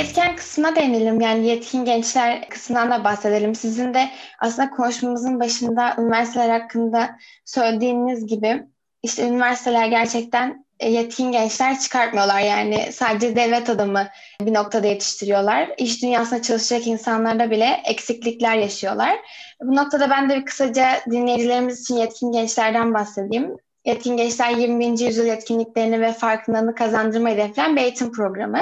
yetken kısma değinelim, yani yetkin gençler kısmından da bahsedelim. Sizin de aslında konuşmamızın başında üniversiteler hakkında söylediğiniz gibi işte üniversiteler gerçekten yetkin gençler çıkartmıyorlar. Yani sadece devlet adamı bir noktada yetiştiriyorlar. İş dünyasında çalışacak insanlarda bile eksiklikler yaşıyorlar. Bu noktada ben de bir kısaca dinleyicilerimiz için yetkin gençlerden bahsedeyim. Yetkin Gençler 20. Yüzyıl Yetkinliklerini ve Farkındalığını Kazandırma hedefleyen bir eğitim programı.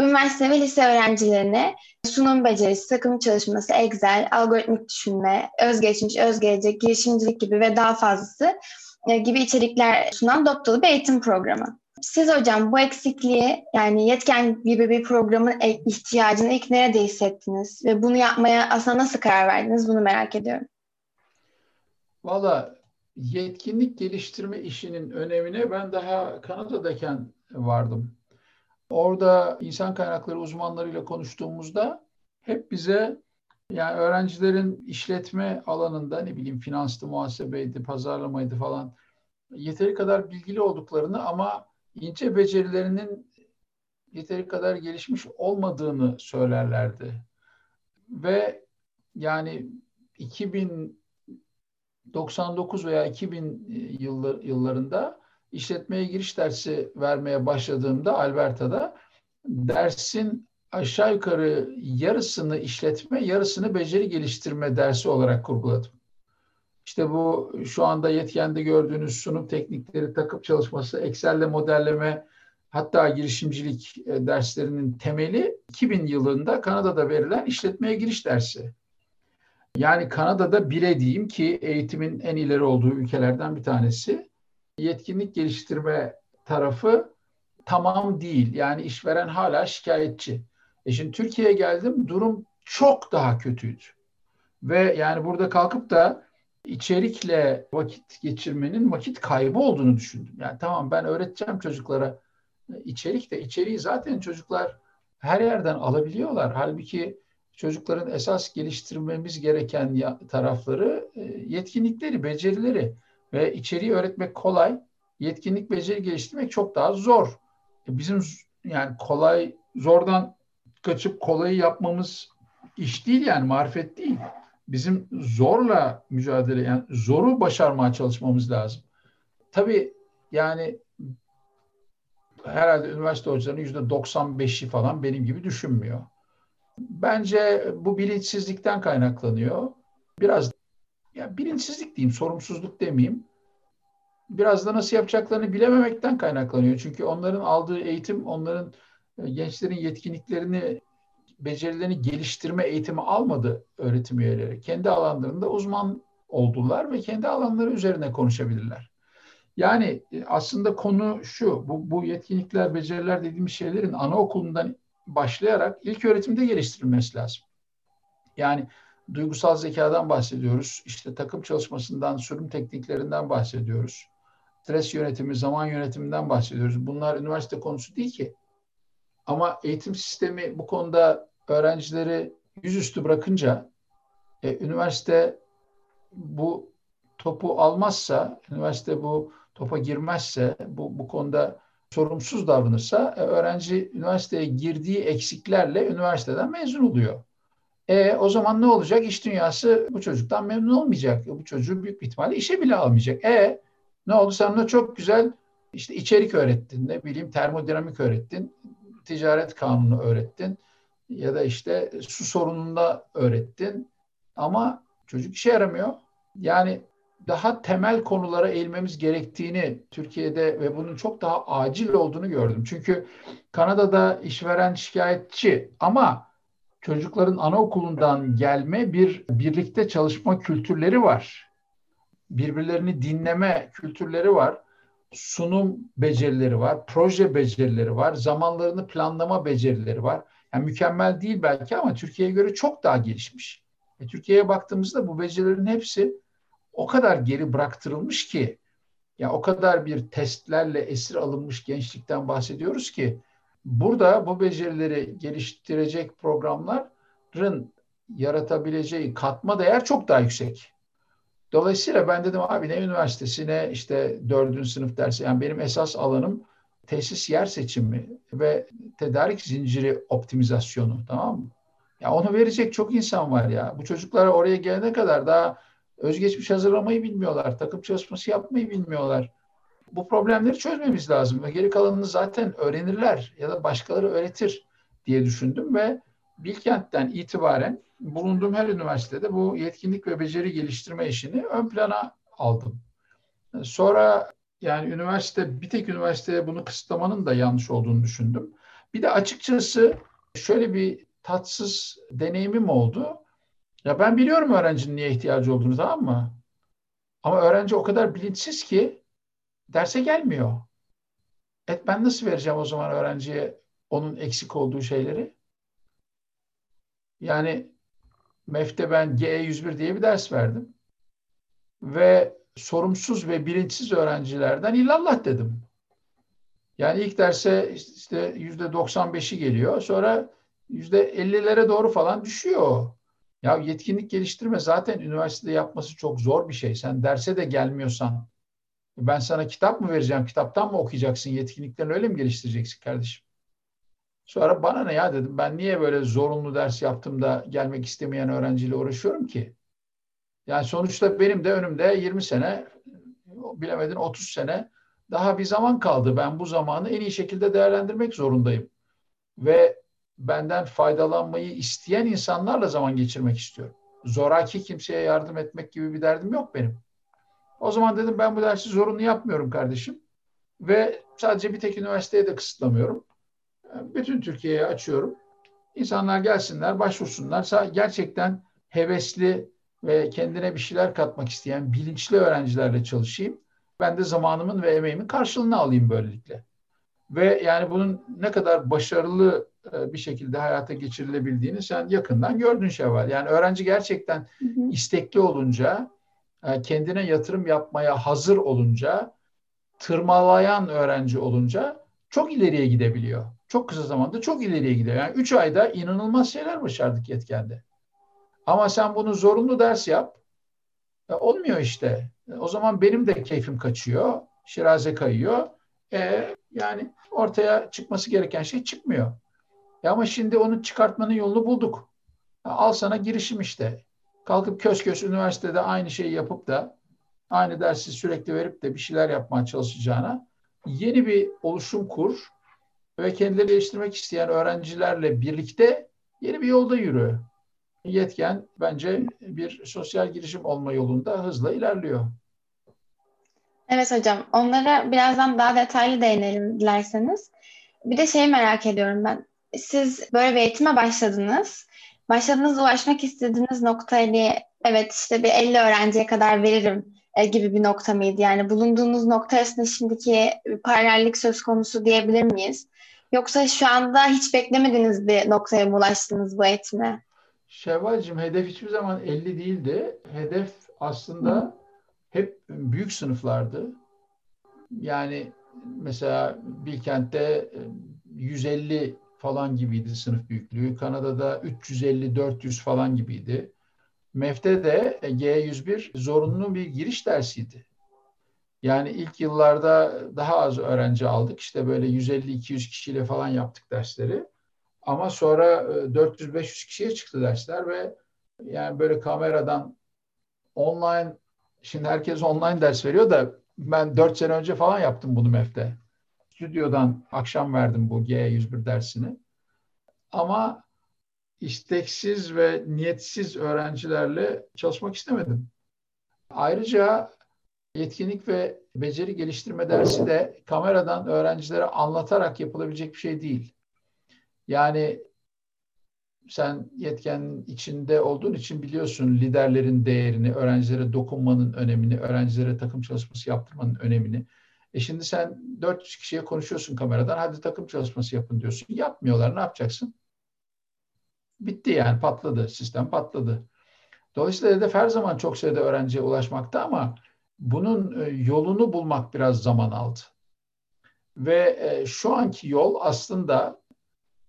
Üniversite ve lise öğrencilerine sunum becerisi, takım çalışması, Excel, algoritmik düşünme, özgeçmiş, özgelecek, girişimcilik gibi ve daha fazlası gibi içerikler sunan dopdolu bir eğitim programı. Siz hocam bu eksikliği, yani yetken gibi bir programın ihtiyacını ilk nerede hissettiniz? Ve bunu yapmaya aslında nasıl karar verdiniz? Bunu merak ediyorum. Valla yetkinlik geliştirme işinin önemine ben daha Kanada'dayken vardım. Orada insan kaynakları uzmanlarıyla konuştuğumuzda hep bize, yani öğrencilerin işletme alanında ne bileyim finanstı, muhasebeydi, pazarlamaydı falan yeteri kadar bilgili olduklarını ama ince becerilerinin yeteri kadar gelişmiş olmadığını söylerlerdi. Ve yani 2099 veya 2000 yıllarında işletmeye giriş dersi vermeye başladığımda Alberta'da dersin aşağı yukarı yarısını işletme, yarısını beceri geliştirme dersi olarak kurguladım. İşte bu şu anda yetkende gördüğünüz sunum teknikleri, takım çalışması, Excel'le modelleme, hatta girişimcilik derslerinin temeli 2000 yılında Kanada'da verilen işletmeye giriş dersi. Yani Kanada'da bile diyeyim ki eğitimin en ileri olduğu ülkelerden bir tanesi. Yetkinlik geliştirme tarafı tamam değil. Yani işveren hala şikayetçi. Şimdi Türkiye'ye geldim, durum çok daha kötüydü. Ve yani burada kalkıp da içerikle vakit geçirmenin vakit kaybı olduğunu düşündüm. Yani tamam, ben öğreteceğim çocuklara içerik de, içeriği zaten çocuklar her yerden alabiliyorlar. Halbuki çocukların esas geliştirmemiz gereken tarafları, yetkinlikleri, becerileri. Ve içeriği öğretmek kolay, yetkinlik beceri geliştirmek çok daha zor. Bizim yani kolay, zordan kaçıp kolayı yapmamız iş değil, yani marifet değil. Bizim zorla mücadele, yani zoru başarmaya çalışmamız lazım. Tabii yani herhalde üniversite hocalarının %95'i falan benim gibi düşünmüyor. Bence bu bilinçsizlikten kaynaklanıyor. Biraz ya bilinçsizlik diyeyim, sorumsuzluk demeyeyim. Biraz da nasıl yapacaklarını bilememekten kaynaklanıyor. Çünkü onların aldığı eğitim, onların gençlerin yetkinliklerini, becerilerini geliştirme eğitimi almadı öğretim üyeleri. Kendi alanlarında uzman oldular ve kendi alanları üzerine konuşabilirler. Yani aslında konu şu, bu yetkinlikler, beceriler dediğimiz şeylerin anaokulundan başlayarak ilköğretimde geliştirilmesi lazım. Yani duygusal zekadan bahsediyoruz, işte takım çalışmasından, sürüm tekniklerinden bahsediyoruz. Stres yönetimi, zaman yönetiminden bahsediyoruz. Bunlar üniversite konusu değil ki. Ama eğitim sistemi bu konuda öğrencileri yüzüstü bırakınca, üniversite bu topu almazsa, üniversite bu topa girmezse, bu konuda sorumsuz davranırsa, öğrenci üniversiteye girdiği eksiklerle üniversiteden mezun oluyor. O zaman ne olacak? İş dünyası bu çocuktan memnun olmayacak. Bu çocuğu büyük bir ihtimalle işe bile almayacak. Ne oldu? Sen ona çok güzel işte içerik öğrettin, ne bileyim termodinamik öğrettin, ticaret kanunu öğrettin ya da işte su sorununda öğrettin ama çocuk işe yaramıyor. Yani daha temel konulara eğilmemiz gerektiğini Türkiye'de ve bunun çok daha acil olduğunu gördüm. Çünkü Kanada'da işveren şikayetçi ama çocukların anaokulundan gelme bir birlikte çalışma kültürleri var. Birbirlerini dinleme kültürleri var. Sunum becerileri var. Proje becerileri var. Zamanlarını planlama becerileri var. Yani mükemmel değil belki ama Türkiye'ye göre çok daha gelişmiş. Türkiye'ye baktığımızda bu becerilerin hepsi o kadar geri bıraktırılmış ki, ya o kadar bir testlerle esir alınmış gençlikten bahsediyoruz ki, burada bu becerileri geliştirecek programların yaratabileceği katma değer çok daha yüksek. Dolayısıyla ben dedim abi ne üniversitesi ne işte 4. sınıf dersi. Yani benim esas alanım tesis yer seçimi ve tedarik zinciri optimizasyonu, tamam mı? Ya onu verecek çok insan var ya. Bu çocuklar oraya gelene kadar daha özgeçmiş hazırlamayı bilmiyorlar. Takım çalışması yapmayı bilmiyorlar. Bu problemleri çözmemiz lazım ve geri kalanını zaten öğrenirler ya da başkaları öğretir diye düşündüm ve Bilkent'ten itibaren bulunduğum her üniversitede bu yetkinlik ve beceri geliştirme işini ön plana aldım. Sonra yani bir tek üniversiteye bunu kısıtlamanın da yanlış olduğunu düşündüm. Bir de açıkçası şöyle bir tatsız deneyimim oldu. Ya ben biliyorum öğrencinin niye ihtiyacı olduğunu, tamam mı? Ama öğrenci o kadar bilinçsiz ki derse gelmiyor. Ben nasıl vereceğim o zaman öğrenciye onun eksik olduğu şeyleri? Yani MEF'te ben GE101 diye bir ders verdim. Ve sorumsuz ve bilinçsiz öğrencilerden illallah dedim. Yani ilk derse işte %95'i geliyor. Sonra %50'lere doğru falan düşüyor. Ya yetkinlik geliştirme zaten üniversitede yapması çok zor bir şey. Sen derse de gelmiyorsan ben sana kitap mı vereceğim, kitaptan mı okuyacaksın, yetkinliklerini öyle mi geliştireceksin kardeşim? Sonra bana ne ya dedim, ben niye böyle zorunlu ders yaptım da gelmek istemeyen öğrenciyle uğraşıyorum ki? Yani sonuçta benim de önümde 20 sene, bilemedin 30 sene daha bir zaman kaldı. Ben bu zamanı en iyi şekilde değerlendirmek zorundayım. Ve benden faydalanmayı isteyen insanlarla zaman geçirmek istiyorum. Zoraki kimseye yardım etmek gibi bir derdim yok benim. O zaman dedim ben bu dersi zorunlu yapmıyorum kardeşim. Ve sadece bir tek üniversiteye de kısıtlamıyorum. Bütün Türkiye'ye açıyorum. İnsanlar gelsinler, başvursunlar. Gerçekten hevesli ve kendine bir şeyler katmak isteyen bilinçli öğrencilerle çalışayım. Ben de zamanımın ve emeğimin karşılığını alayım böylelikle. Ve yani bunun ne kadar başarılı bir şekilde hayata geçirilebildiğini sen yakından gördün Şevval. Yani öğrenci gerçekten istekli olunca, kendine yatırım yapmaya hazır olunca, tırmalayan öğrenci olunca çok ileriye gidebiliyor. Çok kısa zamanda çok ileriye gidiyor. Yani 3 ayda inanılmaz şeyler başardık Yetken'de. Ama sen bunu zorunlu ders yap. Olmuyor işte. O zaman benim de keyfim kaçıyor. Şiraze kayıyor. Yani ortaya çıkması gereken şey çıkmıyor. Ama şimdi onu çıkartmanın yolunu bulduk. Al sana girişim işte. Kalkıp kös üniversitede aynı şeyi yapıp da aynı dersi sürekli verip de bir şeyler yapmaya çalışacağına yeni bir oluşum kur ve kendileri geliştirmek isteyen öğrencilerle birlikte yeni bir yolda yürü. Yetken bence bir sosyal girişim olma yolunda hızla ilerliyor. Evet hocam, onlara birazdan daha detaylı değinelim dilerseniz. Bir de şeyi merak ediyorum ben. Siz böyle bir eğitime başladınız, ulaşmak istediğiniz nokta evet işte bir 50 öğrenciye kadar veririm gibi bir nokta mıydı? Yani bulunduğunuz nokta arasında şimdiki paralellik söz konusu diyebilir miyiz? Yoksa şu anda hiç beklemediğiniz bir noktaya mı ulaştınız bu eğitime? Şevval'cığım, hedef hiçbir zaman 50 değildi. Hedef aslında hep büyük sınıflardı. Yani mesela Bilkent'te 150 falan gibiydi sınıf büyüklüğü. Kanada'da 350-400 falan gibiydi. MEF'te de G101 zorunlu bir giriş dersiydi. Yani ilk yıllarda daha az öğrenci aldık. İşte böyle 150-200 kişiyle falan yaptık dersleri. Ama sonra 400-500 kişiye çıktı dersler ve yani böyle kameradan online, şimdi herkes online ders veriyor da ben 4 sene önce falan yaptım bunu MEF'te. Stüdyodan akşam verdim bu G101 dersini. Ama isteksiz ve niyetsiz öğrencilerle çalışmak istemedim. Ayrıca yetkinlik ve beceri geliştirme dersi de kameradan öğrencilere anlatarak yapılabilecek bir şey değil. Yani sen Yetken'in içinde olduğun için biliyorsun liderlerin değerini, öğrencilere dokunmanın önemini, öğrencilere takım çalışması yaptırmanın önemini. Şimdi sen 400 kişiye konuşuyorsun kameradan, hadi takım çalışması yapın diyorsun. Yapmıyorlar, ne yapacaksın? Bitti yani, patladı, sistem patladı. Dolayısıyla hedef her zaman çok sayıda öğrenciye ulaşmakta ama bunun yolunu bulmak biraz zaman aldı. Ve şu anki yol aslında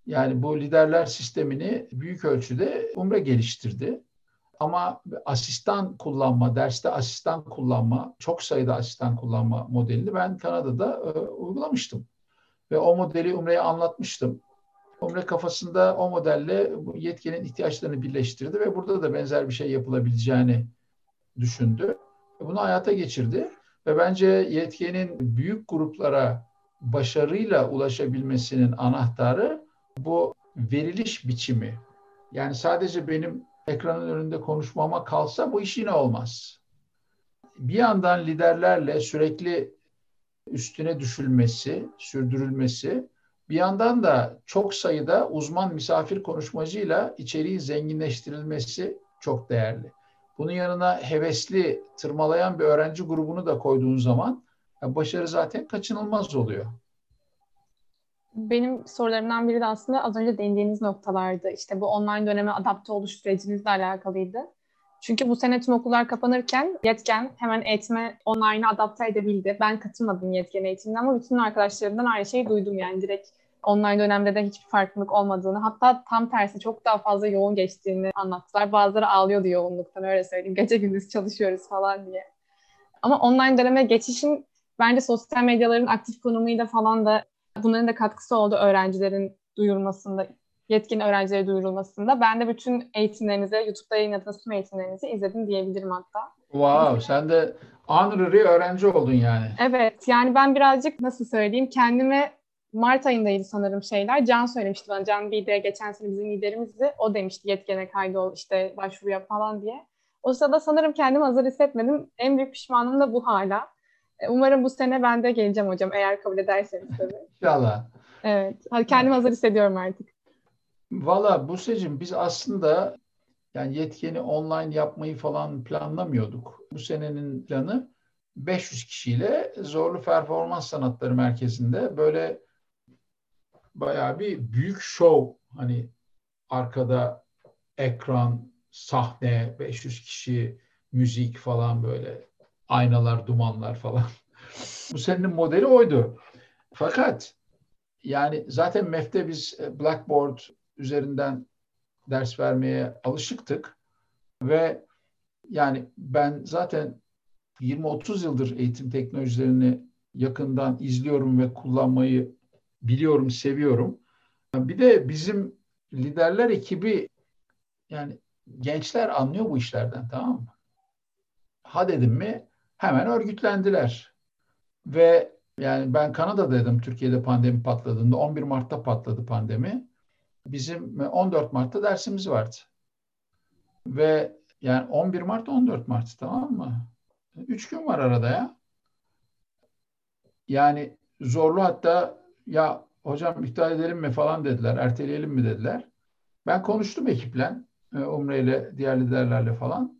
yani bu liderler sistemini büyük ölçüde Umre geliştirdi. Ama asistan kullanma, derste asistan kullanma, çok sayıda asistan kullanma modelini ben Kanada'da uygulamıştım. ve o modeli Umre'ye anlatmıştım. Umre kafasında o modelle bu yetkinin ihtiyaçlarını birleştirdi ve burada da benzer bir şey yapılabileceğini düşündü. Bunu hayata geçirdi ve bence yetkinin büyük gruplara başarıyla ulaşabilmesinin anahtarı bu veriliş biçimi. Yani sadece benim ekranın önünde konuşmama kalsa bu iş yine olmaz. Bir yandan liderlerle sürekli üstüne düşülmesi, sürdürülmesi, bir yandan da çok sayıda uzman misafir konuşmacıyla içeriği zenginleştirilmesi çok değerli. Bunun yanına hevesli, tırmalayan bir öğrenci grubunu da koyduğun zaman başarı zaten kaçınılmaz oluyor. Benim sorularımdan biri de aslında az önce değindiğiniz noktalardı. İşte bu online döneme adapte oluş sürecinizle alakalıydı. Çünkü bu sene tüm okullar kapanırken Yetken hemen eğitime online'a adapte edebildi. Ben katılmadım Yetken eğitimine ama bütün arkadaşlarımdan aynı şeyi duydum yani direkt. Online dönemde de hiçbir farklılık olmadığını, hatta tam tersi çok daha fazla yoğun geçtiğini anlattılar. Bazıları ağlıyordu yoğunluktan, öyle söyleyeyim. Gece gündüz çalışıyoruz falan diye. Ama online döneme geçişin bence sosyal medyaların aktif konumuyla falan da bunların da katkısı oldu öğrencilerin duyurulmasında, yetkin öğrencilere duyurulmasında. Ben de bütün eğitimlerinizi, YouTube'da yayınladığınız tüm eğitimlerinizi izledim diyebilirim hatta. Wow, sen de honorary öğrenci oldun yani. Evet, yani ben birazcık nasıl söyleyeyim, kendime Mart ayındaydı sanırım şeyler. Can söylemişti bana. Can bir de geçen sene bizim liderimizdi. O demişti yetkene kaydol işte başvuru yap falan diye. O sırada sanırım kendimi hazır hissetmedim. En büyük pişmanlığım da bu hala. Umarım bu sene ben de geleceğim hocam. Eğer kabul ederseniz tabii. İnşallah. Evet. Kendimi hazır hissediyorum artık. Valla Buse'cim biz aslında yani yetkeni online yapmayı falan planlamıyorduk. Bu senenin planı 500 kişiyle Zorlu Performans Sanatları Merkezi'nde böyle bayağı bir büyük şov, hani arkada ekran, sahne, 500 kişi, müzik falan, böyle aynalar, dumanlar falan. Bu senenin modeli oydu. Fakat yani zaten MEF'te biz Blackboard üzerinden ders vermeye alışıktık ve yani ben zaten 20-30 yıldır eğitim teknolojilerini yakından izliyorum ve kullanmayı biliyorum, seviyorum. Bir de bizim liderler ekibi, yani gençler anlıyor bu işlerden, tamam mı? Ha dedim mi hemen örgütlendiler. Ve yani ben Kanada'daydım Türkiye'de pandemi patladığında. 11 Mart'ta patladı pandemi. Bizim 14 Mart'ta dersimiz vardı. Ve yani 11 Mart, 14 Mart, tamam mı? 3 gün var arada ya. Yani Zorlu hatta ya hocam iptal edelim mi falan dediler, erteleyelim mi dediler. Ben konuştum ekiple, Umre ile, diğer liderlerle falan.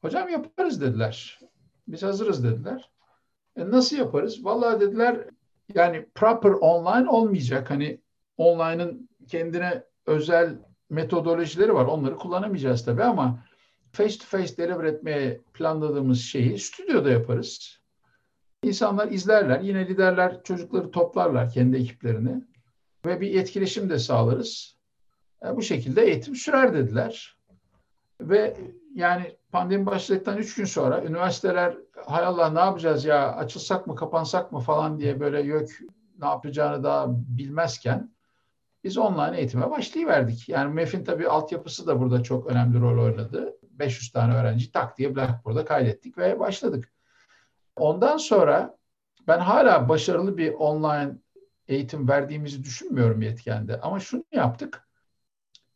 Hocam yaparız dediler. Biz hazırız dediler. Nasıl yaparız? Vallahi dediler yani proper online olmayacak. Hani online'ın kendine özel metodolojileri var. Onları kullanamayacağız tabii ama face to face deliver etmeye planladığımız şeyi stüdyoda yaparız. İnsanlar izlerler. Yine liderler çocukları toplarlar, kendi ekiplerini. Ve bir etkileşim de sağlarız. Bu şekilde eğitim sürer dediler. Ve yani pandemi başladıktan 3 gün sonra üniversiteler hay Allah ne yapacağız ya, açılsak mı kapansak mı falan diye böyle yok ne yapacağını daha bilmezken biz online eğitime başlayıverdik. Yani MEF'in tabii altyapısı da burada çok önemli rol oynadı. 500 tane öğrenci tak diye Blackboard'a kaydettik ve başladık. Ondan sonra ben hala başarılı bir online eğitim verdiğimizi düşünmüyorum Yetken'de. Ama şunu yaptık.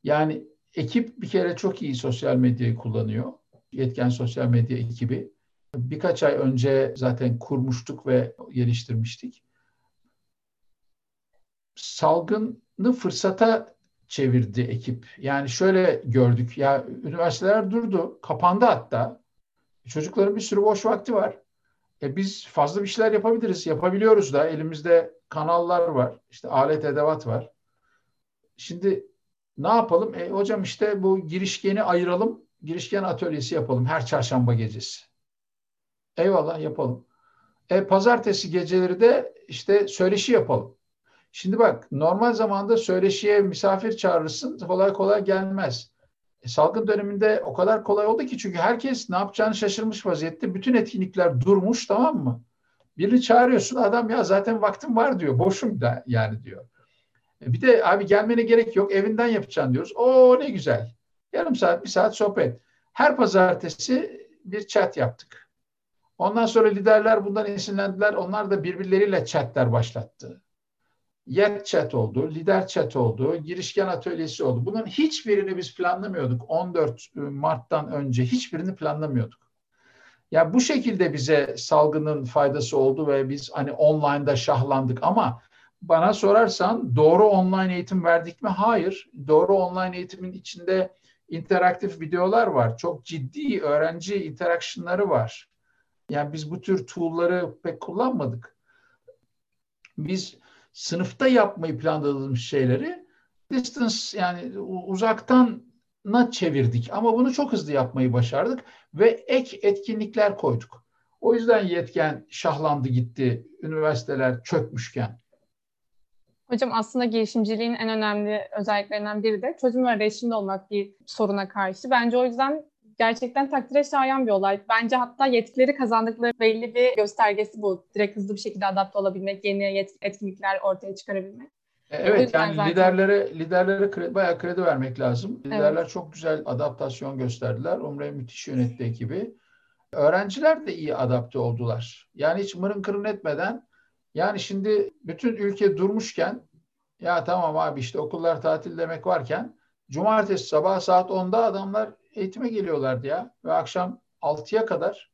Yani ekip bir kere çok iyi sosyal medyayı kullanıyor. Yetken sosyal medya ekibi. Birkaç ay önce zaten kurmuştuk ve geliştirmiştik. Salgını fırsata çevirdi ekip. Yani şöyle gördük. Ya üniversiteler durdu. Kapandı hatta. Çocukların bir sürü boş vakti var. Biz fazla bir şeyler yapabiliriz. Yapabiliyoruz da. Elimizde kanallar var. İşte alet edevat var. Şimdi ne yapalım? Hocam işte bu girişkeni ayıralım. Girişken atölyesi yapalım. Her çarşamba gecesi. Eyvallah yapalım. Pazartesi geceleri de işte söyleşi yapalım. Şimdi bak normal zamanda söyleşiye misafir çağırırsın, kolay kolay gelmez. Salgın döneminde o kadar kolay oldu ki çünkü herkes ne yapacağını şaşırmış vaziyette. Bütün etkinlikler durmuş, tamam mı? Birini çağırıyorsun, adam ya zaten vaktim var diyor. Boşum da yani diyor. Bir de abi gelmene gerek yok, evinden yapacaksın diyoruz. Oo ne güzel. Yarım saat, bir saat sohbet. Her pazartesi bir chat yaptık. Ondan sonra liderler bundan esinlendiler. Onlar da birbirleriyle chatler başlattı. Yer chat oldu, lider chat oldu, girişken atölyesi oldu. Bunun hiçbirini biz planlamıyorduk. 14 Mart'tan önce hiçbirini planlamıyorduk. Ya bu şekilde bize salgının faydası oldu ve biz hani online'da şahlandık ama bana sorarsan doğru online eğitim verdik mi? Hayır. Doğru online eğitimin içinde interaktif videolar var. Çok ciddi öğrenci interaction'ları var. Yani biz bu tür tool'ları pek kullanmadık. Biz sınıfta yapmayı planladığımız şeyleri distance yani uzaktan'a çevirdik. Ama bunu çok hızlı yapmayı başardık ve ek etkinlikler koyduk. O yüzden yetken şahlandı gitti, üniversiteler çökmüşken. Hocam aslında girişimciliğin en önemli özelliklerinden biri de çözüm arayışında olmak bir soruna karşı. Bence o yüzden gerçekten takdire şayan bir olay. Bence hatta yetkileri kazandıkları belli bir göstergesi bu. Direkt hızlı bir şekilde adapte olabilmek, yeni etkinlikler ortaya çıkarabilmek. Evet yani zaten liderlere bayağı kredi vermek lazım. Liderler evet, çok güzel adaptasyon gösterdiler. Umre'yi müthiş yönetti ekibi. Öğrenciler de iyi adapte oldular. Yani hiç mırın kırın etmeden. Yani şimdi bütün ülke durmuşken ya tamam abi işte okullar tatil demek varken cumartesi sabah saat 10'da adamlar eğitime geliyorlardı ya ve akşam 6'ya kadar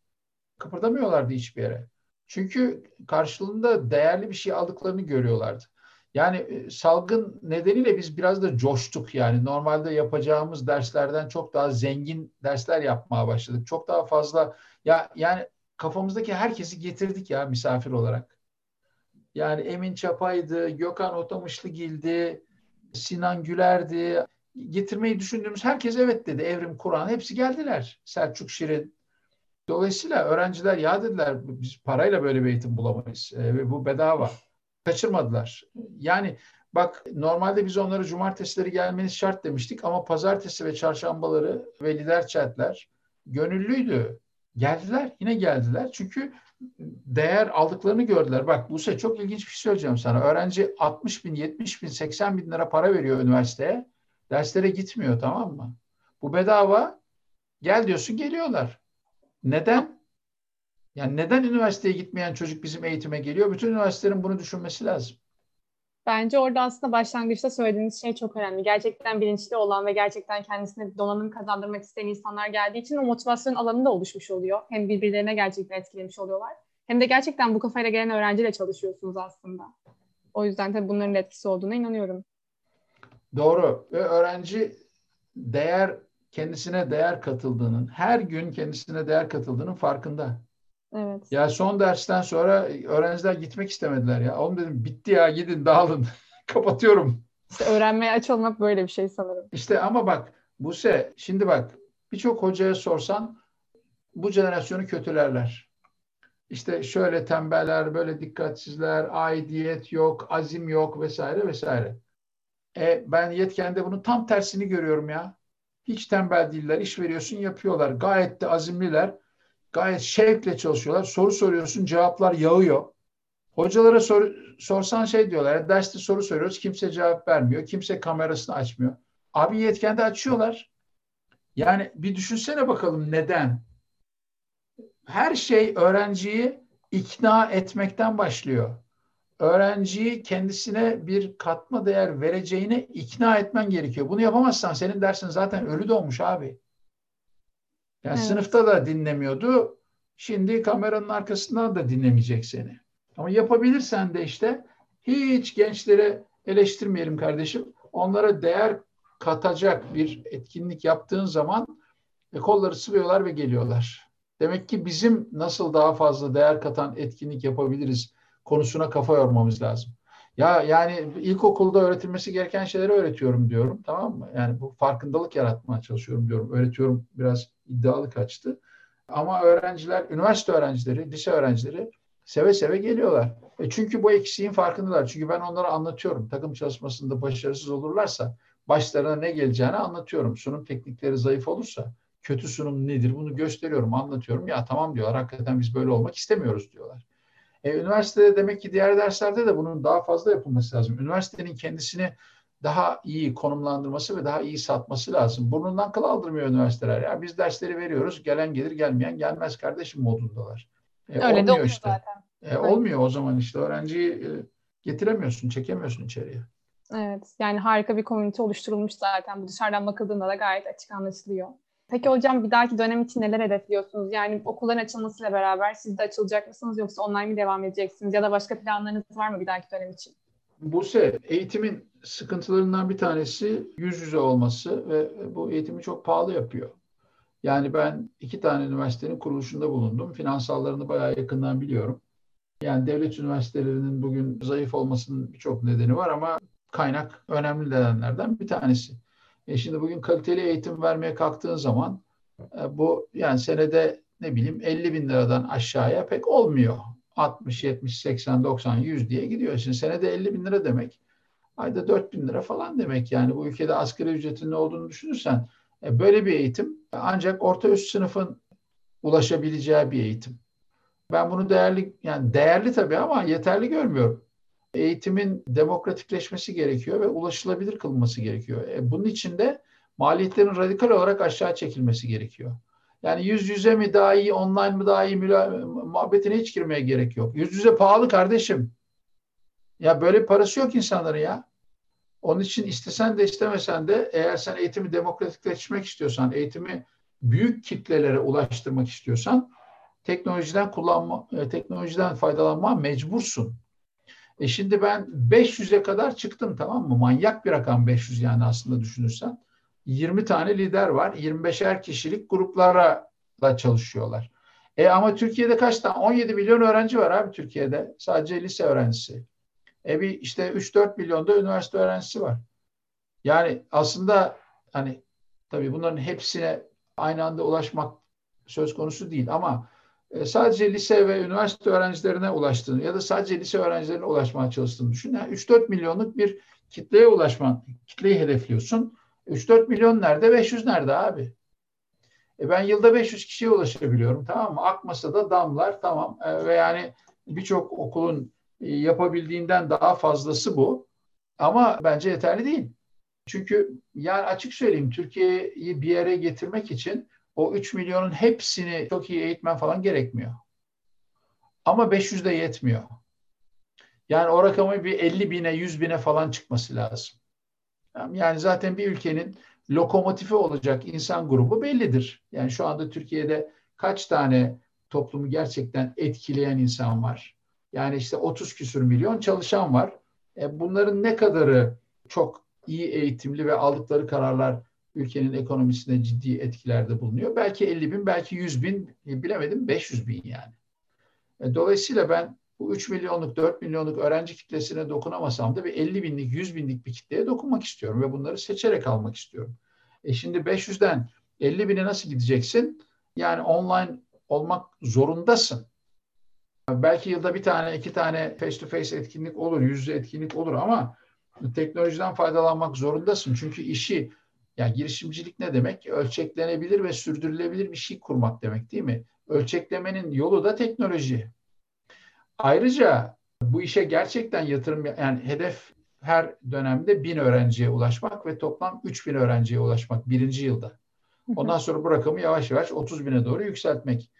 kıpırdamıyorlardı hiçbir yere. Çünkü karşılığında değerli bir şey aldıklarını görüyorlardı. Yani salgın nedeniyle biz biraz da coştuk yani normalde yapacağımız derslerden çok daha zengin dersler yapmaya başladık. Çok daha fazla yani kafamızdaki herkesi getirdik ya misafir olarak. Yani Emin Çapa'ydı, Gökhan Otamışlıgil'di, Sinan Güler'di. Getirmeyi düşündüğümüz herkes evet dedi. Evrim Kur'an hepsi geldiler. Selçuk Şirin. Dolayısıyla öğrenciler ya dediler biz parayla böyle bir eğitim bulamayız. Ve bu bedava. Kaçırmadılar. Yani bak normalde biz onlara cumartesileri gelmeniz şart demiştik ama pazartesi ve çarşambaları ve lider chatler gönüllüydü. Geldiler, yine geldiler. Çünkü değer aldıklarını gördüler. Bak Buse çok ilginç bir şey söyleyeceğim sana. Öğrenci 60.000, 70.000, 80.000 lira para veriyor üniversiteye. Derslere gitmiyor tamam mı? Bu bedava. Gel diyorsun geliyorlar. Neden? Yani neden üniversiteye gitmeyen çocuk bizim eğitime geliyor? Bütün üniversitelerin bunu düşünmesi lazım. Bence orada aslında başlangıçta söylediğiniz şey çok önemli. Gerçekten bilinçli olan ve gerçekten kendisine donanım kazandırmak isteyen insanlar geldiği için o motivasyon alanı da oluşmuş oluyor. Hem birbirlerine gerçekten etkilemiş oluyorlar. Hem de gerçekten bu kafayla gelen öğrenciyle çalışıyorsunuz aslında. O yüzden tabii bunların etkisi olduğuna inanıyorum. Doğru. Ve öğrenci kendisine değer katıldığının, her gün kendisine değer katıldığının farkında. Evet. Ya son dersten sonra öğrenciler gitmek istemediler ya. Oğlum dedim bitti ya gidin dağılın. Kapatıyorum. İşte öğrenmeye aç olmak böyle bir şey sanırım. İşte ama bak Buse şimdi bak birçok hocaya sorsan bu jenerasyonu kötülerler. İşte şöyle tembeller, böyle dikkatsizler, aidiyet yok, azim yok vesaire vesaire. Ben yetkende bunun tam tersini görüyorum ya. Hiç tembel değiller, iş veriyorsun yapıyorlar. Gayet de azimliler. Gayet şevkle çalışıyorlar. Soru soruyorsun, cevaplar yağıyor. Hocalara sorsan şey diyorlar. Yani derste soru soruyoruz, kimse cevap vermiyor. Kimse kamerasını açmıyor. Abi yetkende açıyorlar. Yani bir düşünsene bakalım neden? Her şey öğrenciyi ikna etmekten başlıyor. Öğrenciyi kendisine bir katma değer vereceğine ikna etmen gerekiyor. Bunu yapamazsan senin dersin zaten ölü doğmuş abi. Yani evet. Sınıfta da dinlemiyordu. Şimdi kameranın arkasından da dinlemeyecek seni. Ama yapabilirsen de işte hiç gençlere eleştirmeyelim kardeşim. Onlara değer katacak bir etkinlik yaptığın zaman kolları sıvıyorlar ve geliyorlar. Demek ki bizim nasıl daha fazla değer katan etkinlik yapabiliriz konusuna kafa yormamız lazım. Ya yani ilkokulda öğretilmesi gereken şeyleri öğretiyorum diyorum tamam mı? Yani bu farkındalık yaratmaya çalışıyorum diyorum. Öğretiyorum biraz iddialı kaçtı. Ama öğrenciler, üniversite öğrencileri, lise öğrencileri seve seve geliyorlar. Çünkü bu eksiğin farkındalar. Çünkü ben onlara anlatıyorum. Takım çalışmasında başarısız olurlarsa başlarına ne geleceğini anlatıyorum. Sunum teknikleri zayıf olursa kötü sunum nedir bunu gösteriyorum, anlatıyorum. Ya tamam diyorlar hakikaten biz böyle olmak istemiyoruz diyorlar. Üniversitede demek ki diğer derslerde de bunun daha fazla yapılması lazım. Üniversitenin kendisini daha iyi konumlandırması ve daha iyi satması lazım. Burnundan kıl aldırmıyor üniversiteler. Ya biz dersleri veriyoruz, gelen gelir, gelmeyen gelmez kardeşim modundalar. Öyle de olmuyor işte. Zaten. Olmuyor o zaman işte. Öğrenciyi getiremiyorsun, çekemiyorsun içeriye. Evet, yani harika bir komünite oluşturulmuş zaten. Bu dışarıdan bakıldığında da gayet açık anlaşılıyor. Peki hocam, bir dahaki dönem için neler hedefliyorsunuz? Yani okulların açılmasıyla beraber siz de açılacak mısınız, yoksa online mi devam edeceksiniz? Ya da başka planlarınız var mı bir dahaki dönem için? Buse, eğitimin sıkıntılarından bir tanesi yüz yüze olması ve bu eğitimi çok pahalı yapıyor. Yani ben 2 tane üniversitenin kuruluşunda bulundum. Finansallarını bayağı yakından biliyorum. Yani devlet üniversitelerinin bugün zayıf olmasının birçok nedeni var ama kaynak önemli nedenlerden bir tanesi. Şimdi bugün kaliteli eğitim vermeye kalktığın zaman bu yani senede ne bileyim 50 bin liradan aşağıya pek olmuyor. 60, 70, 80, 90, 100 diye gidiyor. Şimdi senede 50 bin lira demek. Ayda 4 bin lira falan demek. Yani bu ülkede asgari ücretin ne olduğunu düşünürsen böyle bir eğitim ancak orta üst sınıfın ulaşabileceği bir eğitim. Ben bunu değerli tabii ama yeterli görmüyorum. Eğitimin demokratikleşmesi gerekiyor ve ulaşılabilir kılınması gerekiyor. Bunun için de maliyetlerin radikal olarak aşağı çekilmesi gerekiyor. Yani yüz yüze mi daha iyi, online mi daha iyi muhabbetine hiç girmeye gerek yok. Yüz yüze pahalı kardeşim. Ya böyle parası yok insanların ya. Onun için istesen de istemesen de eğer sen eğitimi demokratikleştirmek istiyorsan, eğitimi büyük kitlelere ulaştırmak istiyorsan teknolojiden faydalanmaya mecbursun. Şimdi ben 500'e kadar çıktım, tamam mı? Manyak bir rakam 500 yani aslında düşünürsen. 20 tane lider var. 25'er kişilik gruplara da çalışıyorlar. Ama Türkiye'de kaç tane? 17 milyon öğrenci var abi Türkiye'de. Sadece lise öğrencisi. Bir işte 3-4 milyon da üniversite öğrencisi var. Yani aslında hani tabii bunların hepsine aynı anda ulaşmak söz konusu değil ama sadece lise ve üniversite öğrencilerine ulaştığını ya da sadece lise öğrencilerine ulaşmaya çalıştığını düşün. Yani 3-4 milyonluk bir kitleye kitleyi hedefliyorsun. 3-4 milyon nerede? 500 nerede abi? Ben yılda 500 kişiye ulaşabiliyorum, tamam mı? Akmasa da damlar, tamam. Ve yani birçok okulun yapabildiğinden daha fazlası bu. Ama bence yeterli değil. Çünkü yani açık söyleyeyim, Türkiye'yi bir yere getirmek için o 3 milyonun hepsini çok iyi eğitmen falan gerekmiyor. Ama 500 de yetmiyor. Yani o rakamı bir 50 bine, 100 bine falan çıkması lazım. Yani zaten bir ülkenin lokomotifi olacak insan grubu bellidir. Yani şu anda Türkiye'de kaç tane toplumu gerçekten etkileyen insan var? Yani işte 30 küsur milyon çalışan var. Bunların ne kadarı çok iyi eğitimli ve aldıkları kararlar ülkenin ekonomisine ciddi etkilerde bulunuyor. Belki 50 bin, belki 100 bin, bilemedim 500 bin yani. Dolayısıyla ben bu 3 milyonluk, 4 milyonluk öğrenci kitlesine dokunamasam da bir 50 binlik, 100 binlik bir kitleye dokunmak istiyorum ve bunları seçerek almak istiyorum. Şimdi 500'den 50 bine nasıl gideceksin? Yani online olmak zorundasın. Belki yılda 1 tane, 2 tane face to face etkinlik olur, yüz yüze etkinlik olur ama teknolojiden faydalanmak zorundasın. Çünkü yani girişimcilik ne demek? Ölçeklenebilir ve sürdürülebilir bir şey kurmak demek değil mi? Ölçeklemenin yolu da teknoloji. Ayrıca bu işe gerçekten yatırım, yani hedef her dönemde 1000 öğrenciye ulaşmak ve toplam 3000 öğrenciye ulaşmak 1. yılda. Ondan sonra bu rakamı yavaş yavaş 30 bine doğru yükseltmek.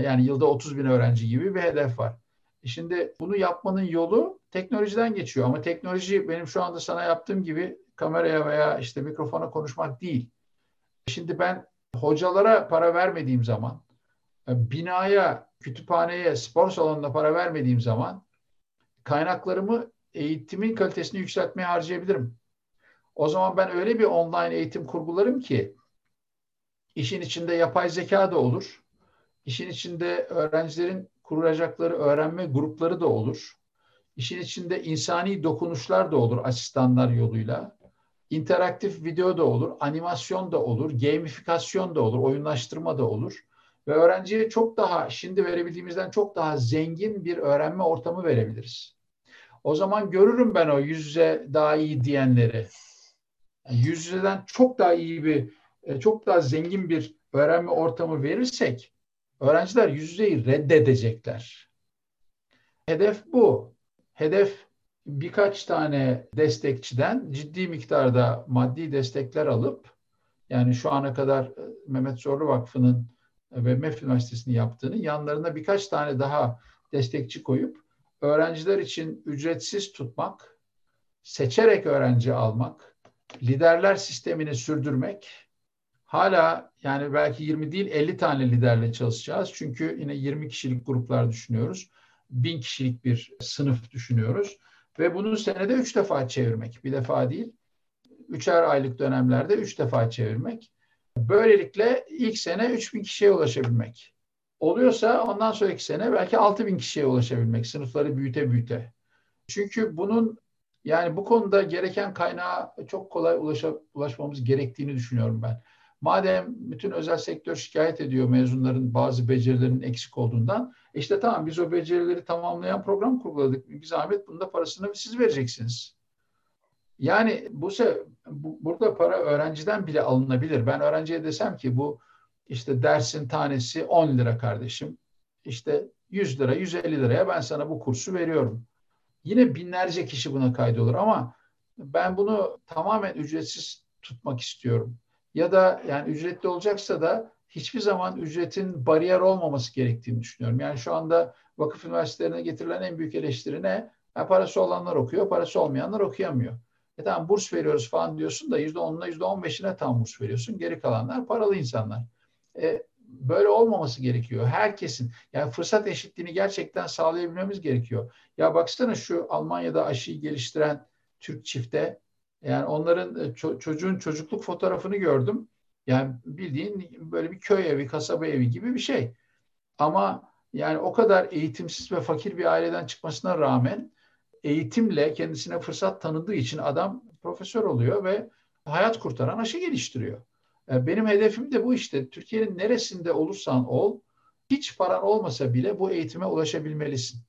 Yani yılda 30 bin öğrenci gibi bir hedef var. Şimdi bunu yapmanın yolu teknolojiden geçiyor ama teknoloji benim şu anda sana yaptığım gibi kameraya veya işte mikrofona konuşmak değil. Şimdi ben hocalara para vermediğim zaman, binaya, kütüphaneye, spor salonuna para vermediğim zaman kaynaklarımı eğitimin kalitesini yükseltmeye harcayabilirim. O zaman ben öyle bir online eğitim kurgularım ki işin içinde yapay zeka da olur. İşin içinde öğrencilerin kuracakları öğrenme grupları da olur. İşin içinde insani dokunuşlar da olur asistanlar yoluyla. İnteraktif video da olur, animasyon da olur, gamifikasyon da olur, oyunlaştırma da olur. Ve öğrenciye çok daha, şimdi verebildiğimizden çok daha zengin bir öğrenme ortamı verebiliriz. O zaman görürüm ben o yüz yüze daha iyi diyenleri. Yani yüz yüzeden çok daha iyi çok daha zengin bir öğrenme ortamı verirsek öğrenciler yüz yüzeyi reddedecekler. Hedef bu. Hedef birkaç tane destekçiden ciddi miktarda maddi destekler alıp, yani şu ana kadar Mehmet Zorlu Vakfı'nın ve MEF Üniversitesi'nin yaptığını, yanlarına birkaç tane daha destekçi koyup öğrenciler için ücretsiz tutmak, seçerek öğrenci almak, liderler sistemini sürdürmek. Hala yani belki 20 değil 50 tane liderle çalışacağız. Çünkü yine 20 kişilik gruplar düşünüyoruz. 1000 kişilik bir sınıf düşünüyoruz. Ve bunu senede 3 defa çevirmek. Bir defa değil. 3'er aylık dönemlerde 3 defa çevirmek. Böylelikle ilk sene 3000 kişiye ulaşabilmek. Oluyorsa ondan sonraki sene belki 6000 kişiye ulaşabilmek. Sınıfları büyüte büyüte. Çünkü bunun, yani bu konuda gereken kaynağa çok kolay ulaşmamız gerektiğini düşünüyorum ben. Madem bütün özel sektör şikayet ediyor mezunların bazı becerilerinin eksik olduğundan, işte tamam, biz o becerileri tamamlayan program kurguladık. Bir zahmet bunun da parasını siz vereceksiniz. Yani burada para öğrenciden bile alınabilir. Ben öğrenciye desem ki bu işte dersin tanesi 10 lira kardeşim. İşte 100 lira, 150 liraya ben sana bu kursu veriyorum. Yine binlerce kişi buna kaydolur ama ben bunu tamamen ücretsiz tutmak istiyorum. Ya da yani ücretli olacaksa da hiçbir zaman ücretin bariyer olmaması gerektiğini düşünüyorum. Yani şu anda vakıf üniversitelerine getirilen en büyük eleştiri ne? Yani parası olanlar okuyor, parası olmayanlar okuyamıyor. Tamam burs veriyoruz falan diyorsun da %10'una %15'ine tam burs veriyorsun. Geri kalanlar paralı insanlar. Böyle olmaması gerekiyor. Herkesin, yani fırsat eşitliğini gerçekten sağlayabilmemiz gerekiyor. Ya baksana şu Almanya'da aşıyı geliştiren Türk çifte, yani onların çocuğun çocukluk fotoğrafını gördüm. Yani bildiğin böyle bir köy evi, kasaba evi gibi bir şey. Ama yani o kadar eğitimsiz ve fakir bir aileden çıkmasına rağmen eğitimle kendisine fırsat tanıdığı için adam profesör oluyor ve hayat kurtaran aşı geliştiriyor. Benim hedefim de bu işte. Türkiye'nin neresinde olursan ol, hiç paran olmasa bile bu eğitime ulaşabilmelisin.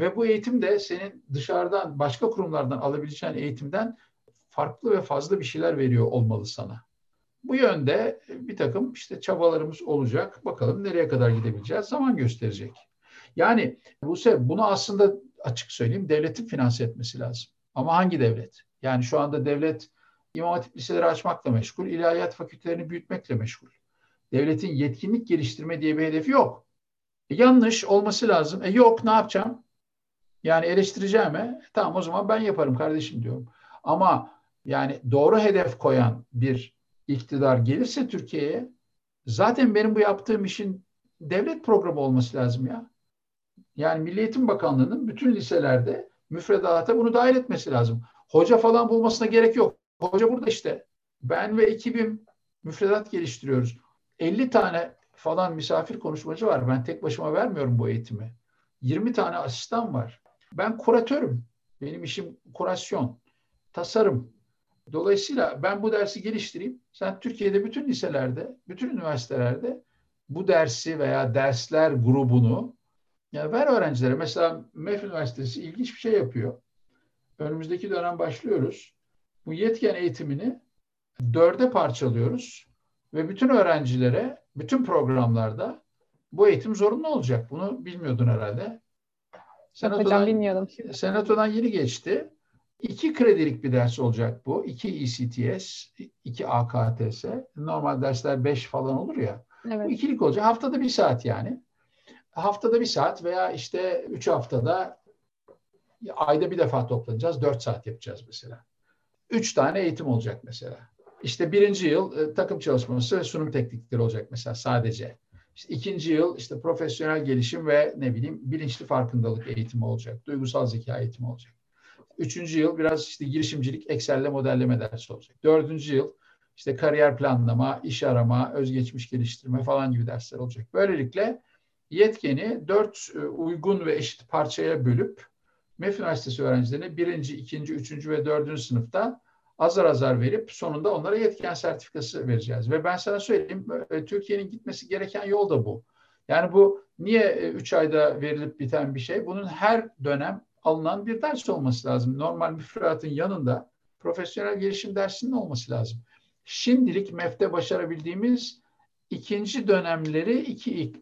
Ve bu eğitim de senin dışarıdan, başka kurumlardan alabileceğin eğitimden farklı ve fazla bir şeyler veriyor olmalı sana. Bu yönde bir takım işte çabalarımız olacak. Bakalım nereye kadar gidebileceğiz, zaman gösterecek. Yani bunu aslında açık söyleyeyim, devletin finanse etmesi lazım. Ama hangi devlet? Yani şu anda devlet İmam Hatip liseleri açmakla meşgul, ilahiyat fakültelerini büyütmekle meşgul. Devletin yetkinlik geliştirme diye bir hedefi yok. Yanlış olması lazım. Yok, ne yapacağım? Yani eleştireceğime tamam o zaman ben yaparım kardeşim diyorum. Ama yani doğru hedef koyan bir iktidar gelirse Türkiye'ye, zaten benim bu yaptığım işin devlet programı olması lazım ya. Yani Milli Eğitim Bakanlığı'nın bütün liselerde müfredata bunu dahil etmesi lazım. Hoca falan bulmasına gerek yok. Hoca burada işte. Ben ve ekibim müfredat geliştiriyoruz. 50 tane falan misafir konuşmacı var. Ben tek başıma vermiyorum bu eğitimi. 20 tane asistan var. Ben kuratörüm. Benim işim kurasyon, tasarım. Dolayısıyla ben bu dersi geliştireyim. Sen Türkiye'de bütün liselerde, bütün üniversitelerde bu dersi veya dersler grubunu ver öğrencilere. Mesela MEF Üniversitesi ilginç bir şey yapıyor. Önümüzdeki dönem başlıyoruz. Bu yetken eğitimini 4'e parçalıyoruz ve bütün öğrencilere, bütün programlarda bu eğitim zorunlu olacak. Bunu bilmiyordun herhalde. Hocam bilmiyordum. Senatodan yeni geçti. 2 kredilik bir ders olacak bu. 2 ECTS, 2 AKTS. Normal dersler 5 falan olur ya. Evet. Bu ikilik olacak. Haftada 1 saat yani. Haftada 1 saat veya işte 3 haftada, ayda bir defa toplanacağız. 4 saat yapacağız mesela. 3 tane eğitim olacak mesela. İşte 1. yıl takım çalışması ve sunum teknikleri olacak mesela sadece. İşte 2. yıl işte profesyonel gelişim ve ne bileyim bilinçli farkındalık eğitimi olacak. Duygusal zeka eğitimi olacak. 3. yıl biraz işte girişimcilik, Excel'le modelleme dersi olacak. 4. yıl işte kariyer planlama, iş arama, özgeçmiş geliştirme falan gibi dersler olacak. Böylelikle yetkeni 4 uygun ve eşit parçaya bölüp MEF Üniversitesi öğrencilerine 1., 2., 3. ve 4. sınıfta azar azar verip sonunda onlara yetken sertifikası vereceğiz. Ve ben sana söyleyeyim, Türkiye'nin gitmesi gereken yol da bu. Yani bu niye 3 ayda verilip biten bir şey? Bunun her dönem alınan bir ders olması lazım. Normal müfredatın yanında profesyonel gelişim dersinin olması lazım. Şimdilik MEF'te başarabildiğimiz 2. dönemleri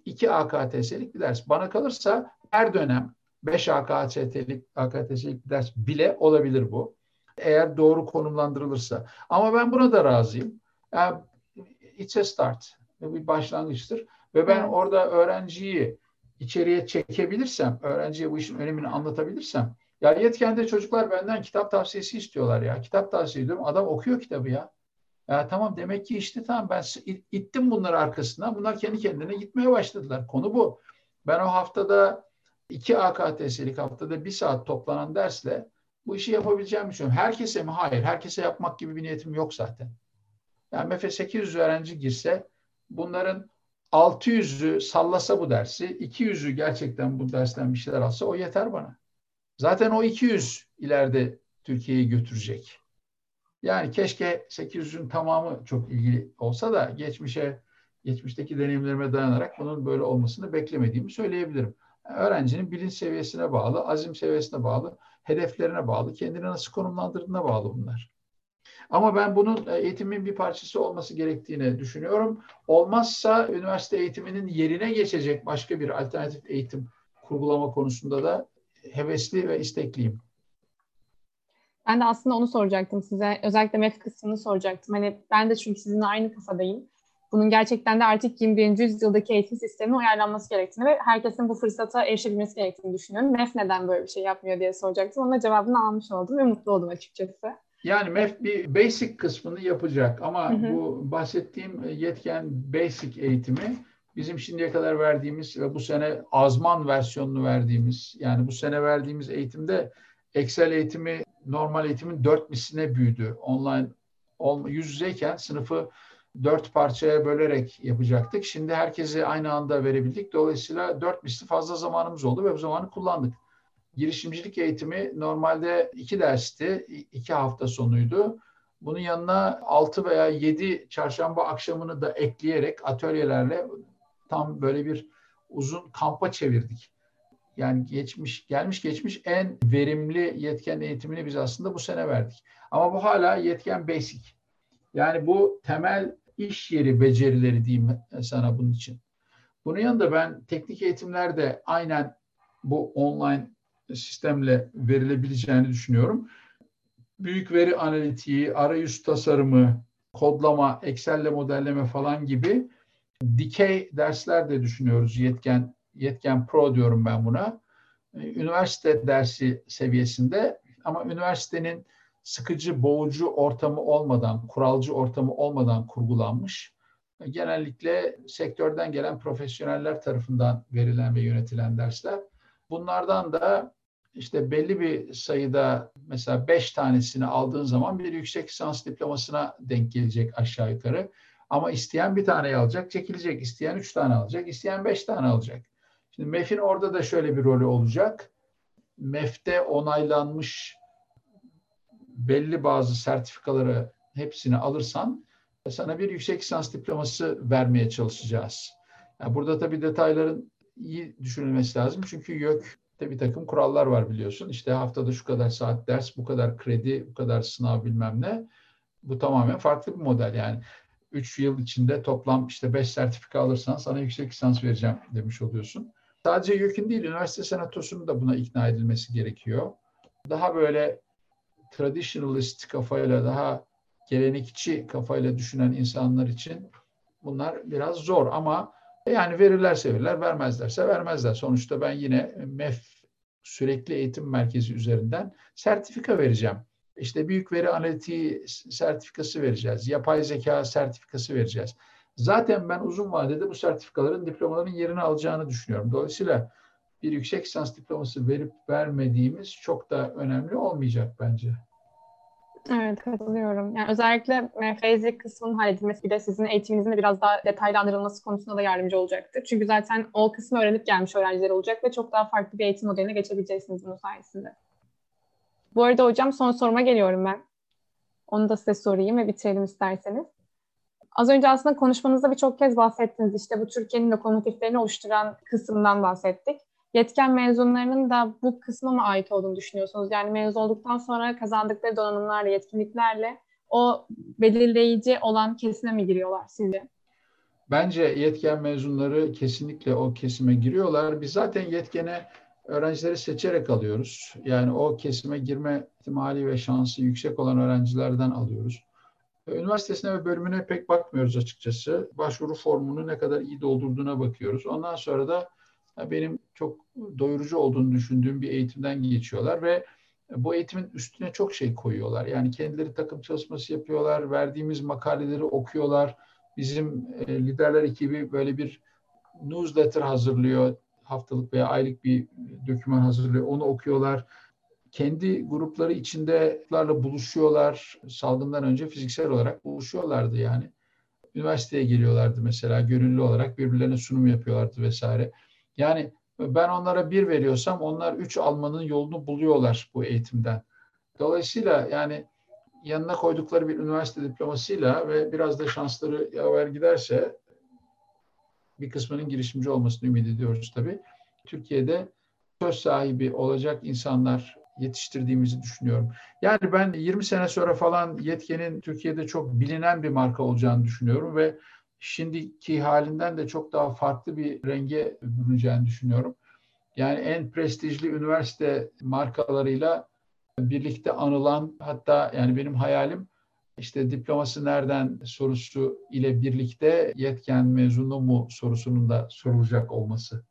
2 AKTS'lik bir ders. Bana kalırsa her dönem 5 AKTC'lik ders bile olabilir bu. Eğer doğru konumlandırılırsa. Ama ben buna da razıyım. Yani it's a start. Bir başlangıçtır. Ve ben orada öğrenciyi içeriye çekebilirsem, öğrenciye bu işin önemini anlatabilirsem, ya yetkende çocuklar benden kitap tavsiyesi istiyorlar ya. Kitap tavsiye ediyorum. Adam okuyor kitabı ya. Ya tamam, demek ki işte tamam, ben ittim bunları arkasından. Bunlar kendi kendine gitmeye başladılar. Konu bu. Ben o haftada 2 AKTS'lik haftada 1 saat toplanan dersle bu işi yapabileceğimi düşünüyorum. Herkese mi? Hayır. Herkese yapmak gibi bir niyetim yok zaten. Yani MEF'e 800 öğrenci girse bunların 600'ü sallasa bu dersi, 200'ü gerçekten bu dersten bir şeyler alsa o yeter bana. Zaten o 200 ileride Türkiye'yi götürecek. Yani keşke 800'ün tamamı çok ilgili olsa da geçmişteki deneyimlerime dayanarak bunun böyle olmasını beklemediğimi söyleyebilirim. Yani öğrencinin bilinç seviyesine bağlı, azim seviyesine bağlı, hedeflerine bağlı, kendini nasıl konumlandırdığına bağlı bunlar. Ama ben bunun eğitimin bir parçası olması gerektiğini düşünüyorum. Olmazsa üniversite eğitiminin yerine geçecek başka bir alternatif eğitim kurgulama konusunda da hevesli ve istekliyim. Ben de aslında onu soracaktım size. Özellikle MEF kısmını soracaktım. Hani ben de çünkü sizinle aynı kafadayım. Bunun gerçekten de artık 21. yüzyıldaki eğitim sistemine uyarlanması gerektiğini ve herkesin bu fırsata erişebilmesi gerektiğini düşünüyorum. MEF neden böyle bir şey yapmıyor diye soracaktım. Onun cevabını almış oldum ve mutlu oldum açıkçası. Yani MEF bir basic kısmını yapacak ama bu bahsettiğim yetken basic eğitimi bizim şimdiye kadar verdiğimiz ve bu sene azman versiyonunu verdiğimiz, yani bu sene verdiğimiz eğitimde Excel eğitimi normal eğitimin 4 misline büyüdü. Online yüz yüzeyken sınıfı 4 parçaya bölerek yapacaktık. Şimdi herkese aynı anda verebildik. Dolayısıyla 4 misli fazla zamanımız oldu ve bu zamanı kullandık. Girişimcilik eğitimi normalde 2 dersti, 2 hafta sonuydu. Bunun yanına 6 veya 7 çarşamba akşamını da ekleyerek atölyelerle tam böyle bir uzun kampa çevirdik. Yani gelmiş geçmiş en verimli yetken eğitimini biz aslında bu sene verdik. Ama bu hala yetken basic. Yani bu temel iş yeri becerileri diyeyim sana bunun için. Bunun yanında ben teknik eğitimlerde aynen bu online sistemle verilebileceğini düşünüyorum. Büyük veri analitiği, arayüz tasarımı, kodlama, Excel'le modelleme falan gibi dikey dersler de düşünüyoruz. Yetken Pro diyorum ben buna. Üniversite dersi seviyesinde ama üniversitenin sıkıcı, boğucu ortamı olmadan, kuralcı ortamı olmadan kurgulanmış. Genellikle sektörden gelen profesyoneller tarafından verilen ve yönetilen dersler. Bunlardan da işte belli bir sayıda mesela 5 tanesini aldığın zaman bir yüksek lisans diplomasına denk gelecek aşağı yukarı. Ama isteyen bir taneyi alacak, çekilecek. İsteyen 3 tane alacak, isteyen 5 tane alacak. Şimdi MEF'in orada da şöyle bir rolü olacak. MEF'te onaylanmış belli bazı sertifikaları hepsini alırsan sana bir yüksek lisans diploması vermeye çalışacağız. Yani burada tabii detayların iyi düşünülmesi lazım. Çünkü YÖK'te bir takım kurallar var biliyorsun. İşte haftada şu kadar saat ders, bu kadar kredi, bu kadar sınav bilmem ne. Bu tamamen farklı bir model yani. 3 yıl içinde toplam işte 5 sertifika alırsan sana yüksek lisans vereceğim demiş oluyorsun. Sadece YÖK'ün değil, üniversite senatosunun da buna ikna edilmesi gerekiyor. Daha böyle traditionalist kafayla, daha gelenekçi kafayla düşünen insanlar için bunlar biraz zor ama yani verirlerse verirler, vermezlerse vermezler. Sonuçta ben yine MEF sürekli eğitim merkezi üzerinden sertifika vereceğim. İşte büyük veri analitiği sertifikası vereceğiz. Yapay zeka sertifikası vereceğiz. Zaten ben uzun vadede bu sertifikaların, diplomaların yerini alacağını düşünüyorum. Dolayısıyla bir yüksek lisans diploması verip vermediğimiz çok da önemli olmayacak bence. Evet, katılıyorum. Yani özellikle basic kısmının halledilmesi bir de sizin eğitiminizin de biraz daha detaylandırılması konusunda da yardımcı olacaktır. Çünkü zaten o kısmı öğrenip gelmiş öğrenciler olacak ve çok daha farklı bir eğitim modeline geçebileceksiniz bunun sayesinde. Bu arada hocam son soruma geliyorum ben. Onu da size sorayım ve bitirelim isterseniz. Az önce aslında konuşmanızda birçok kez bahsettiniz. İşte bu Türkiye'nin lokomotiflerini oluşturan kısımdan bahsettik. Yetken mezunlarının da bu kısma mı ait olduğunu düşünüyorsunuz? Yani mezun olduktan sonra kazandıkları donanımlarla, yetkinliklerle o belirleyici olan kesime mi giriyorlar sizce? Bence yetken mezunları kesinlikle o kesime giriyorlar. Biz zaten yetkene öğrencileri seçerek alıyoruz. Yani o kesime girme ihtimali ve şansı yüksek olan öğrencilerden alıyoruz. Üniversitesine ve bölümüne pek bakmıyoruz açıkçası. Başvuru formunu ne kadar iyi doldurduğuna bakıyoruz. Ondan sonra da benim çok doyurucu olduğunu düşündüğüm bir eğitimden geçiyorlar ve bu eğitimin üstüne çok şey koyuyorlar. Yani kendileri takım çalışması yapıyorlar, verdiğimiz makaleleri okuyorlar. Bizim liderler ekibi böyle bir newsletter hazırlıyor, haftalık veya aylık bir doküman hazırlıyor, onu okuyorlar. Kendi grupları içindelerle buluşuyorlar. Salgından önce fiziksel olarak buluşuyorlardı yani. Üniversiteye geliyorlardı mesela gönüllü olarak, birbirlerine sunum yapıyorlardı vesaire. Yani ben onlara 1 veriyorsam onlar 3 almanın yolunu buluyorlar bu eğitimden. Dolayısıyla yani yanına koydukları bir üniversite diplomasıyla ve biraz da şansları yaver giderse bir kısmının girişimci olmasını ümit ediyoruz tabii. Türkiye'de söz sahibi olacak insanlar yetiştirdiğimizi düşünüyorum. Yani ben 20 sene sonra falan Yetken'in Türkiye'de çok bilinen bir marka olacağını düşünüyorum ve şimdiki halinden de çok daha farklı bir renge bürüneceğini düşünüyorum. Yani en prestijli üniversite markalarıyla birlikte anılan, hatta yani benim hayalim işte diploması nereden sorusu ile birlikte Yetken mezunu mu sorusunun da sorulacak olması.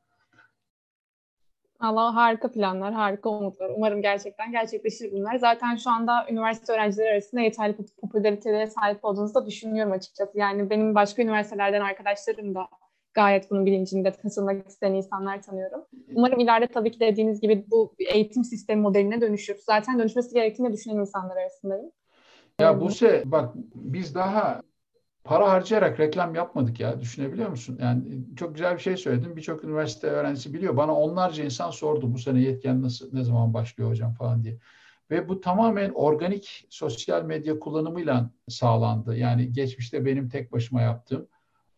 Allah, harika planlar, harika umutlar. Umarım gerçekten gerçekleşir bunlar. Zaten şu anda üniversite öğrencileri arasında yeterli popülariteye sahip olduğunuzu da düşünüyorum açıkçası. Yani benim başka üniversitelerden arkadaşlarım da gayet bunun bilincinde, katılmak isteyen insanlar tanıyorum. Umarım ileride tabii ki dediğiniz gibi bu eğitim sistemi modeline dönüşür. Zaten dönüşmesi gerektiğini düşünen insanlar arasındayım. Ya Buse, bak biz daha para harcayarak reklam yapmadık ya. Düşünebiliyor musun? Yani çok güzel bir şey söyledin. Birçok üniversite öğrencisi biliyor. Bana onlarca insan sordu bu sene Yetken nasıl, ne zaman başlıyor hocam falan diye. Ve bu tamamen organik sosyal medya kullanımıyla sağlandı. Yani geçmişte benim tek başıma yaptığım,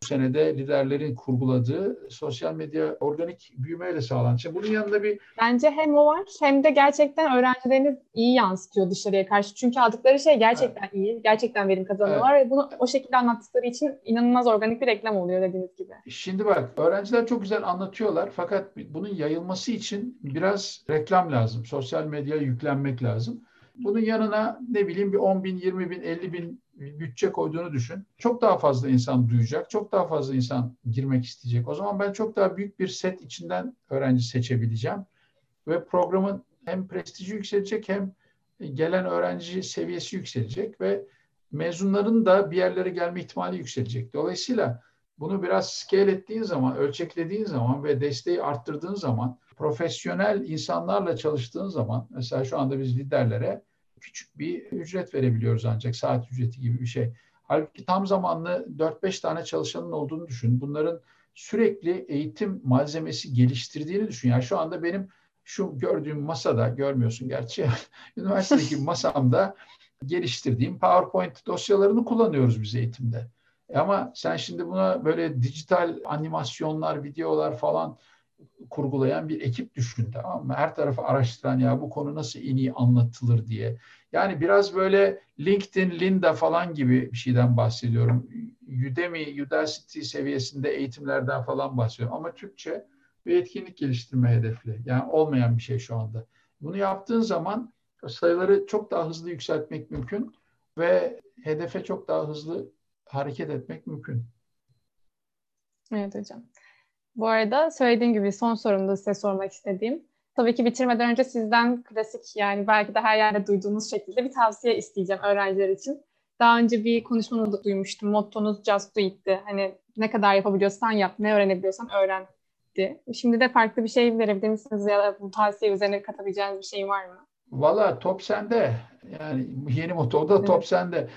bu sene de liderlerin kurguladığı sosyal medya organik büyümeyle sağlandı. Şimdi bunun yanında bir... Bence hem o var hem de gerçekten öğrencilerini iyi yansıtıyor dışarıya karşı. Çünkü aldıkları şey gerçekten iyi, gerçekten verim kazanıyorlar. Evet. Ve bunu o şekilde anlattıkları için inanılmaz organik bir reklam oluyor dediğiniz gibi. Şimdi bak, öğrenciler çok güzel anlatıyorlar fakat bunun yayılması için biraz reklam lazım. Sosyal medyaya yüklenmek lazım. Bunun yanına ne bileyim bir 10 bin, 20 bin, 50 bin bütçe koyduğunu düşün. Çok daha fazla insan duyacak, çok daha fazla insan girmek isteyecek. O zaman ben çok daha büyük bir set içinden öğrenci seçebileceğim. Ve programın hem prestiji yükselecek hem gelen öğrenci seviyesi yükselecek ve mezunların da bir yerlere gelme ihtimali yükselecek. Dolayısıyla bunu biraz scale ettiğin zaman, ölçeklediğin zaman ve desteği arttırdığın zaman, profesyonel insanlarla çalıştığın zaman, mesela şu anda biz liderlere küçük bir ücret verebiliyoruz ancak, saat ücreti gibi bir şey. Halbuki tam zamanlı 4-5 tane çalışanın olduğunu düşün. Bunların sürekli eğitim malzemesi geliştirdiğini düşün. Yani şu anda benim şu gördüğüm masada, görmüyorsun gerçi, üniversitedeki masamda geliştirdiğim PowerPoint dosyalarını kullanıyoruz biz eğitimde. Ama sen şimdi buna böyle dijital animasyonlar, videolar falan kurgulayan bir ekip düşün, tamam mı? Her tarafı araştıran, ya bu konu nasıl en iyi anlatılır diye. Yani biraz böyle LinkedIn, Linda falan gibi bir şeyden bahsediyorum. Udemy, Udacity seviyesinde eğitimlerden falan bahsediyorum. Ama Türkçe ve etkinlik geliştirme hedefli. Yani olmayan bir şey şu anda. Bunu yaptığın zaman sayıları çok daha hızlı yükseltmek mümkün ve hedefe çok daha hızlı hareket etmek mümkün. Evet hocam. Bu arada söylediğim gibi son sorumda size sormak istediğim. Tabii ki bitirmeden önce sizden klasik, yani belki de her yerde duyduğunuz şekilde bir tavsiye isteyeceğim öğrenciler için. Daha önce bir konuşmanızı duymuştum. Mottonuz just do it'ti. Hani ne kadar yapabiliyorsan yap, ne öğrenebiliyorsan öğrendi. Şimdi de farklı bir şey verebilir misiniz ya da bu tavsiye üzerine katabileceğiniz bir şey var mı? Valla top sende. Yani yeni motto da top sende.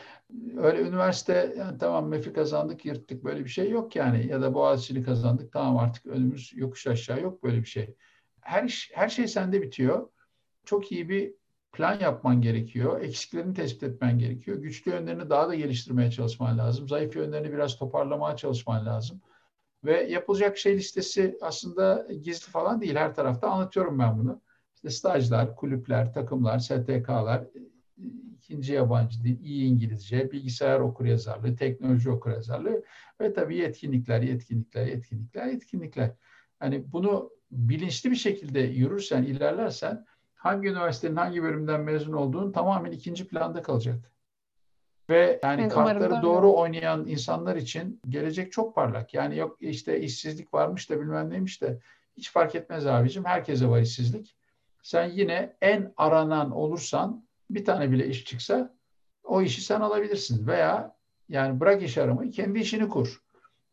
Öyle üniversite, yani tamam MEF'i kazandık, yırttık, böyle bir şey yok yani. Ya da Boğaziçi'ni kazandık, tamam artık önümüz yokuş aşağı, yok böyle bir şey. Her şey sende bitiyor. Çok iyi bir plan yapman gerekiyor. Eksiklerini tespit etmen gerekiyor. Güçlü yönlerini daha da geliştirmeye çalışman lazım. Zayıf yönlerini biraz toparlamaya çalışman lazım. Ve yapılacak şey listesi aslında gizli falan değil. Her tarafta anlatıyorum ben bunu. İşte stajlar, kulüpler, takımlar, STK'lar, ikinci yabancı dil, iyi İngilizce, bilgisayar okuryazarlığı, teknoloji okuryazarlığı ve tabii yetkinlikler. Hani bunu bilinçli bir şekilde yürürsen, ilerlersen hangi üniversitenin hangi bölümden mezun olduğun tamamen ikinci planda kalacak. Ve yani kartları doğru oynayan insanlar için gelecek çok parlak. Yani yok işte işsizlik varmış da bilmem neymiş de, hiç fark etmez abicim, herkese var işsizlik. Sen yine en aranan olursan, bir tane bile iş çıksa o işi sen alabilirsin. Veya yani bırak iş aramayı, kendi işini kur.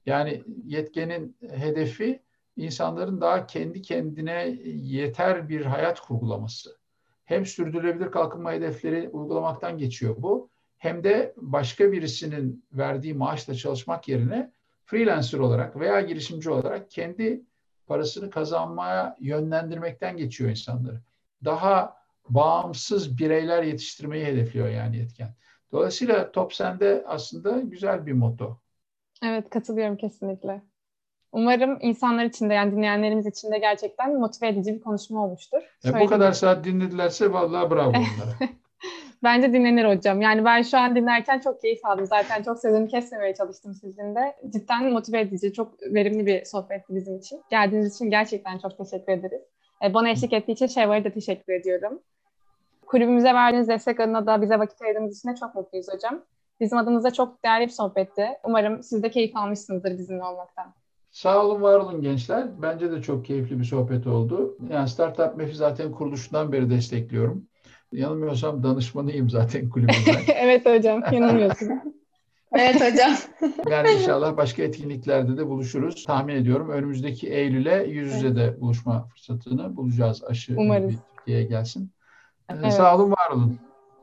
Yani yetkenin hedefi insanların daha kendi kendine yeter bir hayat kurgulaması. Hem sürdürülebilir kalkınma hedefleri uygulamaktan geçiyor bu. Hem de başka birisinin verdiği maaşla çalışmak yerine freelancer olarak veya girişimci olarak kendi parasını kazanmaya yönlendirmekten geçiyor insanları. Daha bağımsız bireyler yetiştirmeyi hedefliyor yani yetken. Dolayısıyla top sende aslında güzel bir motto. Evet, katılıyorum kesinlikle. Umarım insanlar için de, yani dinleyenlerimiz için de gerçekten motive edici bir konuşma olmuştur. Bu kadar saat dinledilerse vallahi bravo onlara. Bence dinlenir hocam. Yani ben şu an dinlerken çok keyif aldım. Zaten çok sözünü kesmemeye çalıştım sizinle. Cidden motive edici, çok verimli bir sohbetti bizim için. Geldiğiniz için gerçekten çok teşekkür ederiz. Bana eşlik ettiği için Şevval'e de teşekkür ediyorum. Kulübümüze verdiğiniz destek adına da bize vakit ayırdığınız için de çok mutluyuz hocam. Bizim adımıza çok değerli bir sohbetti. Umarım siz de keyif almışsınızdır bizimle olmaktan. Sağ olun, var olun gençler. Bence de çok keyifli bir sohbet oldu. Yani Startup MEF'i zaten kuruluşundan beri destekliyorum. Yanılmıyorsam danışmanıyım zaten kulübümden. Evet hocam, yanılmıyorsun. Evet hocam. Yani inşallah başka etkinliklerde de buluşuruz. Tahmin ediyorum önümüzdeki Eylül'e yüz yüze de buluşma fırsatını bulacağız. Aşı Türkiye'ye gelsin. Evet. Sağ olun, var olun.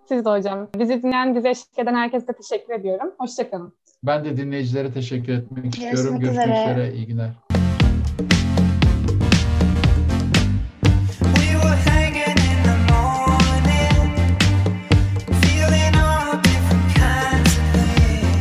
Siz de hocam. Bizi dinleyen, bize eşlik eden herkese teşekkür ediyorum. Hoşçakalın. Ben de dinleyicilere teşekkür etmek istiyorum. Görüşmek üzere. İyi günler.